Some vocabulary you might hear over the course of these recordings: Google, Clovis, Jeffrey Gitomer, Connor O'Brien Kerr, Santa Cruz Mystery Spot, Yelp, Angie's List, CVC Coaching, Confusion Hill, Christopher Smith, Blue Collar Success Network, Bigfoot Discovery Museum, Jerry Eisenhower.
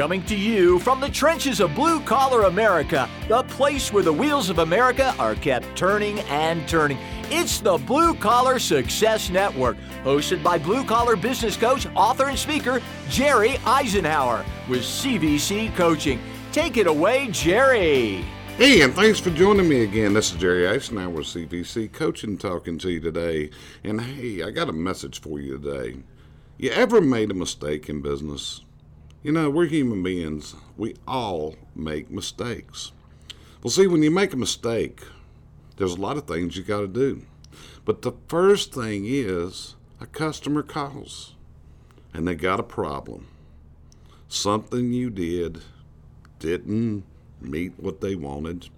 Coming to you from the trenches of Blue Collar America, the place where the wheels of America are kept turning and turning. It's the Blue Collar Success Network, hosted by Blue Collar business coach, author, and speaker, Jerry Eisenhower with CVC Coaching. Take it away, Jerry. Hey, and thanks for joining me again. This is Jerry Eisenhower with CVC Coaching talking to you today. And hey, I got a message for you today. You ever made a mistake in business? You know, we're human beings. We all make mistakes. Well, see, when you make a mistake, there's a lot of things you got to do. But the first thing is a customer calls and they got a problem. Something you did didn't meet what they wanted.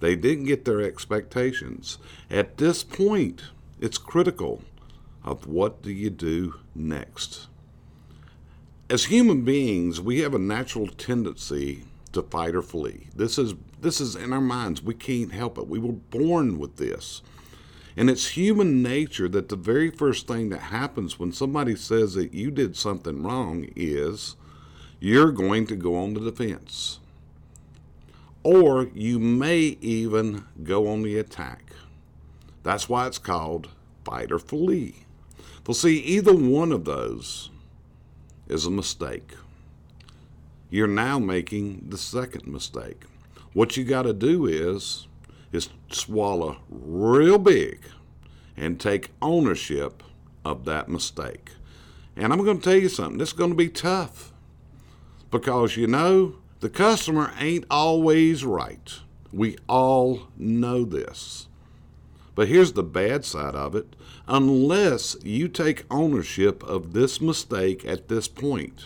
They didn't get their expectations. At this point, it's critical of what do you do next. As human beings, we have a natural tendency to fight or flee. This is in our minds. We can't help it. We were born with this. And it's human nature that the very first thing that happens when somebody says that you did something wrong is you're going to go on the defense. Or you may even go on the attack. That's why it's called fight or flee. Well, see, either one of those is a mistake. You're now making the second mistake. What you got to do is swallow real big and take ownership of that mistake. And I'm going to tell you something. This is going to be tough because, you know, the customer ain't always right. We all know this. But here's the bad side of it. Unless you take ownership of this mistake at this point,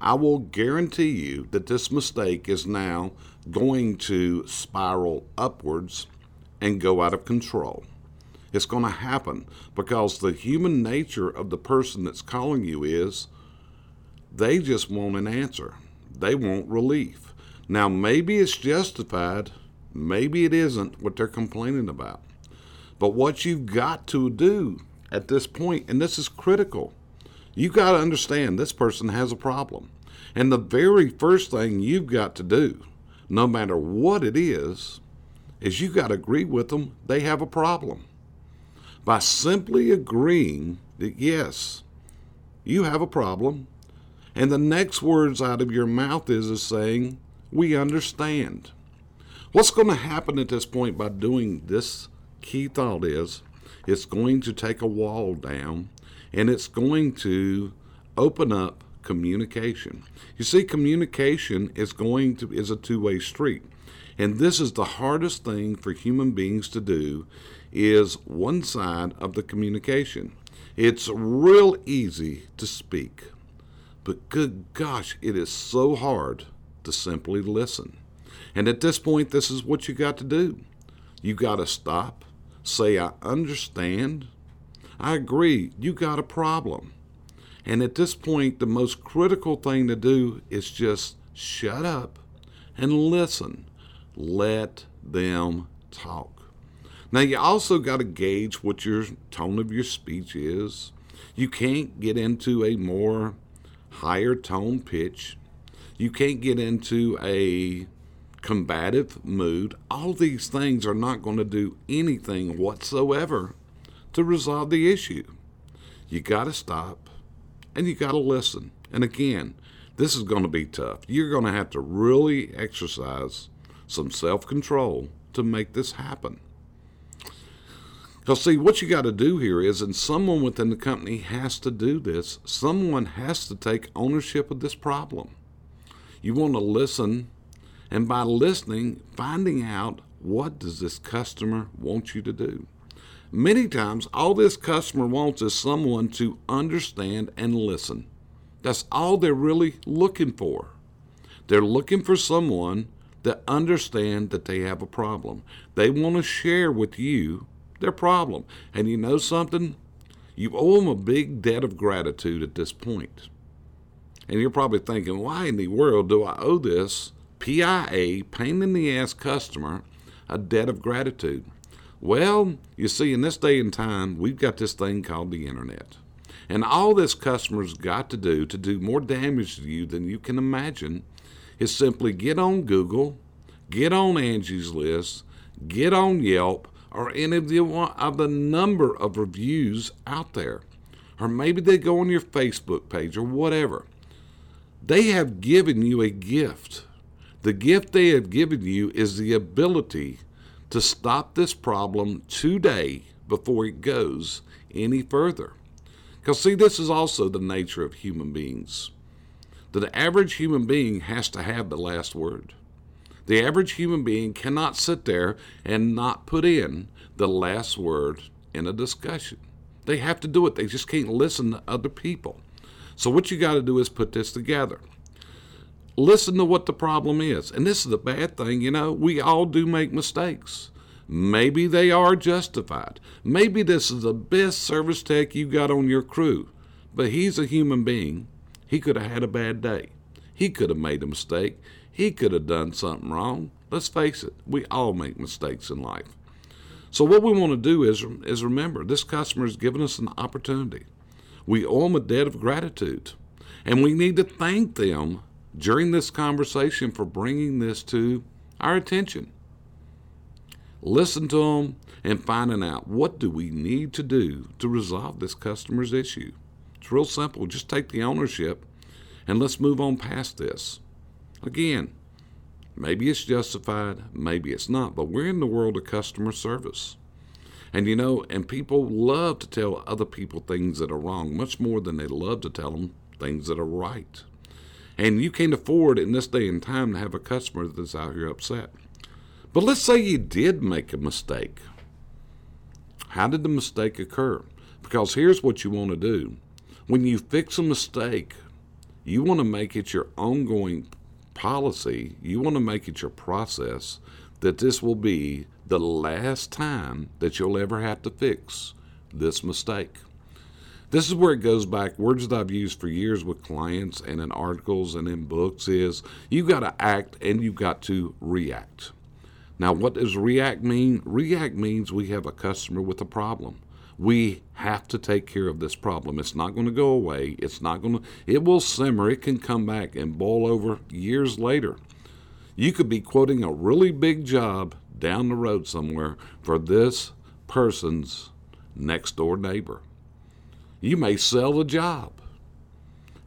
I will guarantee you that this mistake is now going to spiral upwards and go out of control. It's going to happen because the human nature of the person that's calling you is they just want an answer. They want relief. Now, maybe it's justified. Maybe it isn't what they're complaining about. But what you've got to do at this point, and this is critical, you've got to understand this person has a problem. And the very first thing you've got to do, no matter what it is you've got to agree with them they have a problem. By simply agreeing that, yes, you have a problem, and the next words out of your mouth is saying, we understand. What's going to happen at this point by doing this key thought is, it's going to take a wall down and it's going to open up communication. You see, communication is a two-way street. And this is the hardest thing for human beings to do is one side of the communication. It's real easy to speak. But good gosh, it is so hard to simply listen. And at this point, this is what you got to do. You got to stop, say, I understand. I agree, you got a problem. And at this point, the most critical thing to do is just shut up and listen. Let them talk. Now, you also got to gauge what your tone of your speech is. You can't get into a more higher tone pitch. You can't get into a combative mood. All these things are not going to do anything whatsoever to resolve the issue. You got to stop and you got to listen. And again, this is going to be tough. You're going to have to really exercise some self-control to make this happen. Because see, what you got to do here is, and someone within the company has to do this, someone has to take ownership of this problem. You want to listen, and by listening, finding out what does this customer want you to do. Many times, all this customer wants is someone to understand and listen. That's all they're really looking for. They're looking for someone that understands that they have a problem. They want to share with you their problem. And you know something? You owe them a big debt of gratitude at this point. And you're probably thinking, why in the world do I owe this PIA, pain in the ass customer, a debt of gratitude? Well, you see, in this day and time, we've got this thing called the internet. And all this customer's got to do more damage to you than you can imagine is simply get on Google, get on Angie's List, get on Yelp, or any of the number of reviews out there. Or maybe they go on your Facebook page or whatever. They have given you a gift. The gift they have given you is the ability to stop this problem today before it goes any further. Because see, this is also the nature of human beings. The average human being has to have the last word. The average human being cannot sit there and not put in the last word in a discussion. They have to do it. They just can't listen to other people. So what you got to do is put this together. Listen to what the problem is. And this is the bad thing, you know. We all do make mistakes. Maybe they are justified. Maybe this is the best service tech you got on your crew. But he's a human being. He could have had a bad day. He could have made a mistake. He could have done something wrong. Let's face it, we all make mistakes in life. So what we want to do is remember, this customer has given us an opportunity. We owe them a debt of gratitude. And we need to thank them during this conversation for bringing this to our attention. Listen to them and finding out, what do we need to do to resolve this customer's issue? It's real simple. Just take the ownership and let's move on past this. Again, maybe it's justified, maybe it's not, but we're in the world of customer service. And you know, and people love to tell other people things that are wrong much more than they love to tell them things that are right. And you can't afford in this day and time to have a customer that's out here upset. But let's say you did make a mistake. How did the mistake occur? Because here's what you want to do. When you fix a mistake, you want to make it your ongoing policy, you want to make it your process that this will be the last time that you'll ever have to fix this mistake. This is where it goes back. Words that I've used for years with clients and in articles and in books is you got to act and you got to react. Now, what does react mean? React means we have a customer with a problem. We have to take care of this problem. It's not going to go away. It will simmer. It can come back and boil over years later. You could be quoting a really big job down the road somewhere for this person's next door neighbor. You may sell the job.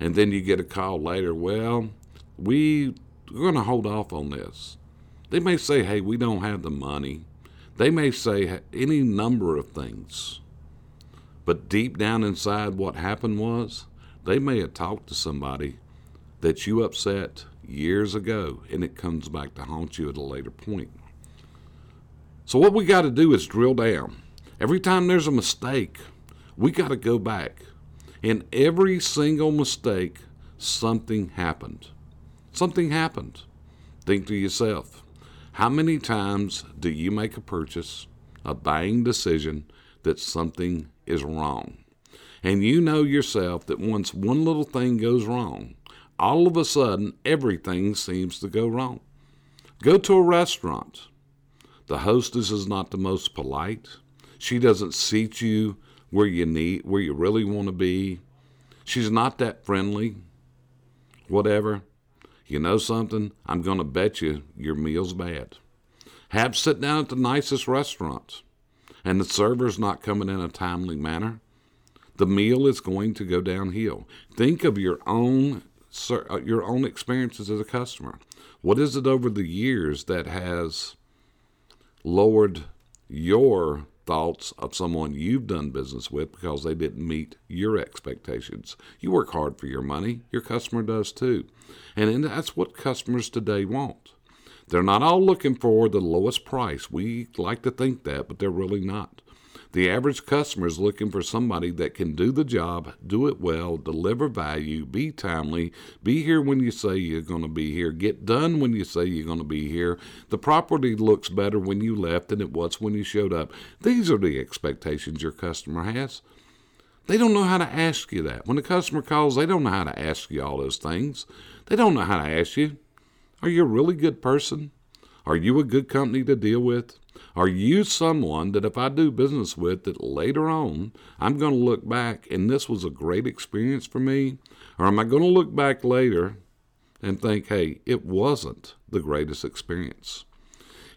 And then you get a call later. Well, we're going to hold off on this. They may say, hey, we don't have the money. They may say any number of things. But deep down inside, what happened was they may have talked to somebody that you upset years ago, and it comes back to haunt you at a later point. So what we got to do is drill down. Every time there's a mistake, we got to go back. In every single mistake, something happened. Something happened. Think to yourself, how many times do you make a purchase, a buying decision, that something is wrong? And you know yourself that once one little thing goes wrong, all of a sudden everything seems to go wrong. Go to a restaurant. The hostess is not the most polite. She doesn't seat you where you really want to be. She's not that friendly. Whatever. You know something? I'm going to bet you your meal's bad. Have sit down at the nicest restaurant, and the server's not coming in a timely manner, the meal is going to go downhill. Think of your own experiences as a customer. What is it over the years that has lowered your thoughts of someone you've done business with because they didn't meet your expectations? You work hard for your money. Your customer does too. And that's what customers today want. They're not all looking for the lowest price. We like to think that, but they're really not. The average customer is looking for somebody that can do the job, do it well, deliver value, be timely, be here when you say you're going to be here, get done when you say you're going to be here. The property looks better when you left than it was when you showed up. These are the expectations your customer has. They don't know how to ask you that. When the customer calls, they don't know how to ask you all those things. They don't know how to ask you, are you a really good person? Are you a good company to deal with? Are you someone that if I do business with that later on, I'm going to look back and this was a great experience for me? Or am I going to look back later and think, hey, it wasn't the greatest experience.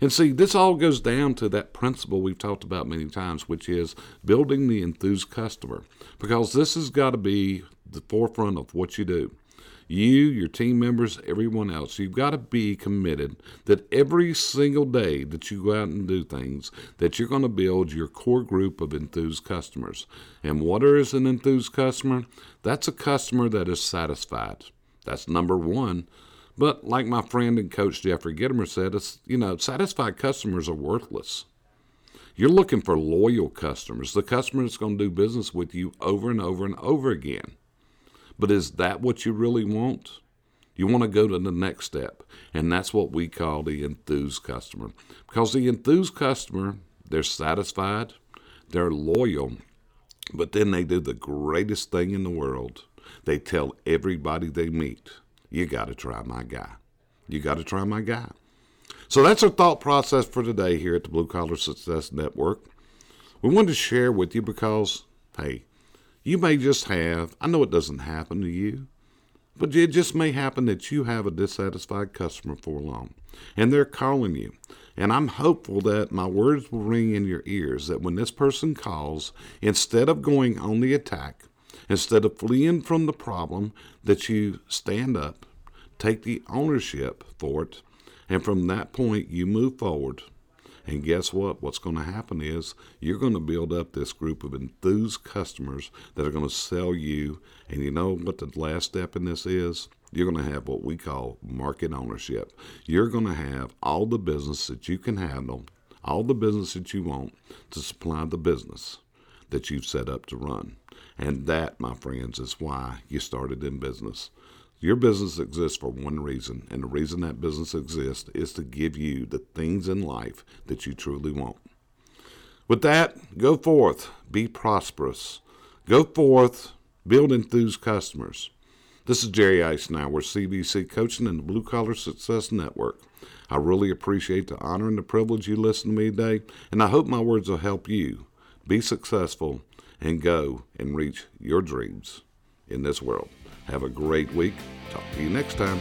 And see, this all goes down to that principle we've talked about many times, which is building the enthused customer, because this has got to be the forefront of what you do. You, your team members, everyone else, you've got to be committed that every single day that you go out and do things, that you're going to build your core group of enthused customers. And what is an enthused customer? That's a customer that is satisfied. That's number one. But like my friend and coach Jeffrey Gitomer said, it's, satisfied customers are worthless. You're looking for loyal customers, the customer that's going to do business with you over and over and over again. But is that what you really want? You want to go to the next step, and that's what we call the enthused customer. Because the enthused customer, they're satisfied, they're loyal, but then they do the greatest thing in the world. They tell everybody they meet, you got to try my guy. You got to try my guy. So that's our thought process for today here at the Blue Collar Success Network. We wanted to share with you because, hey, you may just have, I know it doesn't happen to you, but it just may happen that you have a dissatisfied customer for long, and they're calling you. And I'm hopeful that my words will ring in your ears, that when this person calls, instead of going on the attack, instead of fleeing from the problem, that you stand up, take the ownership for it, and from that point you move forward. And guess what? What's going to happen is you're going to build up this group of enthused customers that are going to sell you. And you know what the last step in this is? You're going to have what we call market ownership. You're going to have all the business that you can handle, all the business that you want to supply the business that you've set up to run. And that, my friends, is why you started in business. Your business exists for one reason, and the reason that business exists is to give you the things in life that you truly want. With that, go forth, be prosperous. Go forth, build enthused customers. This is Jerry Eisenhower, CVC Coaching and the Blue Collar Success Network. I really appreciate the honor and the privilege you listen to me today, and I hope my words will help you be successful and go and reach your dreams in this world. Have a great week. Talk to you next time.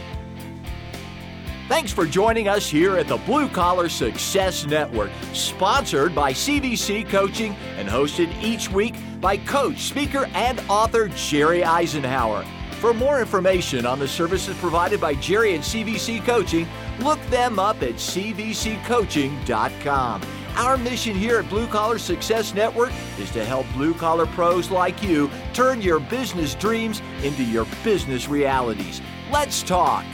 Thanks for joining us here at the Blue Collar Success Network, sponsored by CVC Coaching and hosted each week by coach, speaker, and author Jerry Eisenhower. For more information on the services provided by Jerry and CVC Coaching, look them up at cvccoaching.com. Our mission here at Blue Collar Success Network is to help blue-collar pros like you turn your business dreams into your business realities. Let's talk.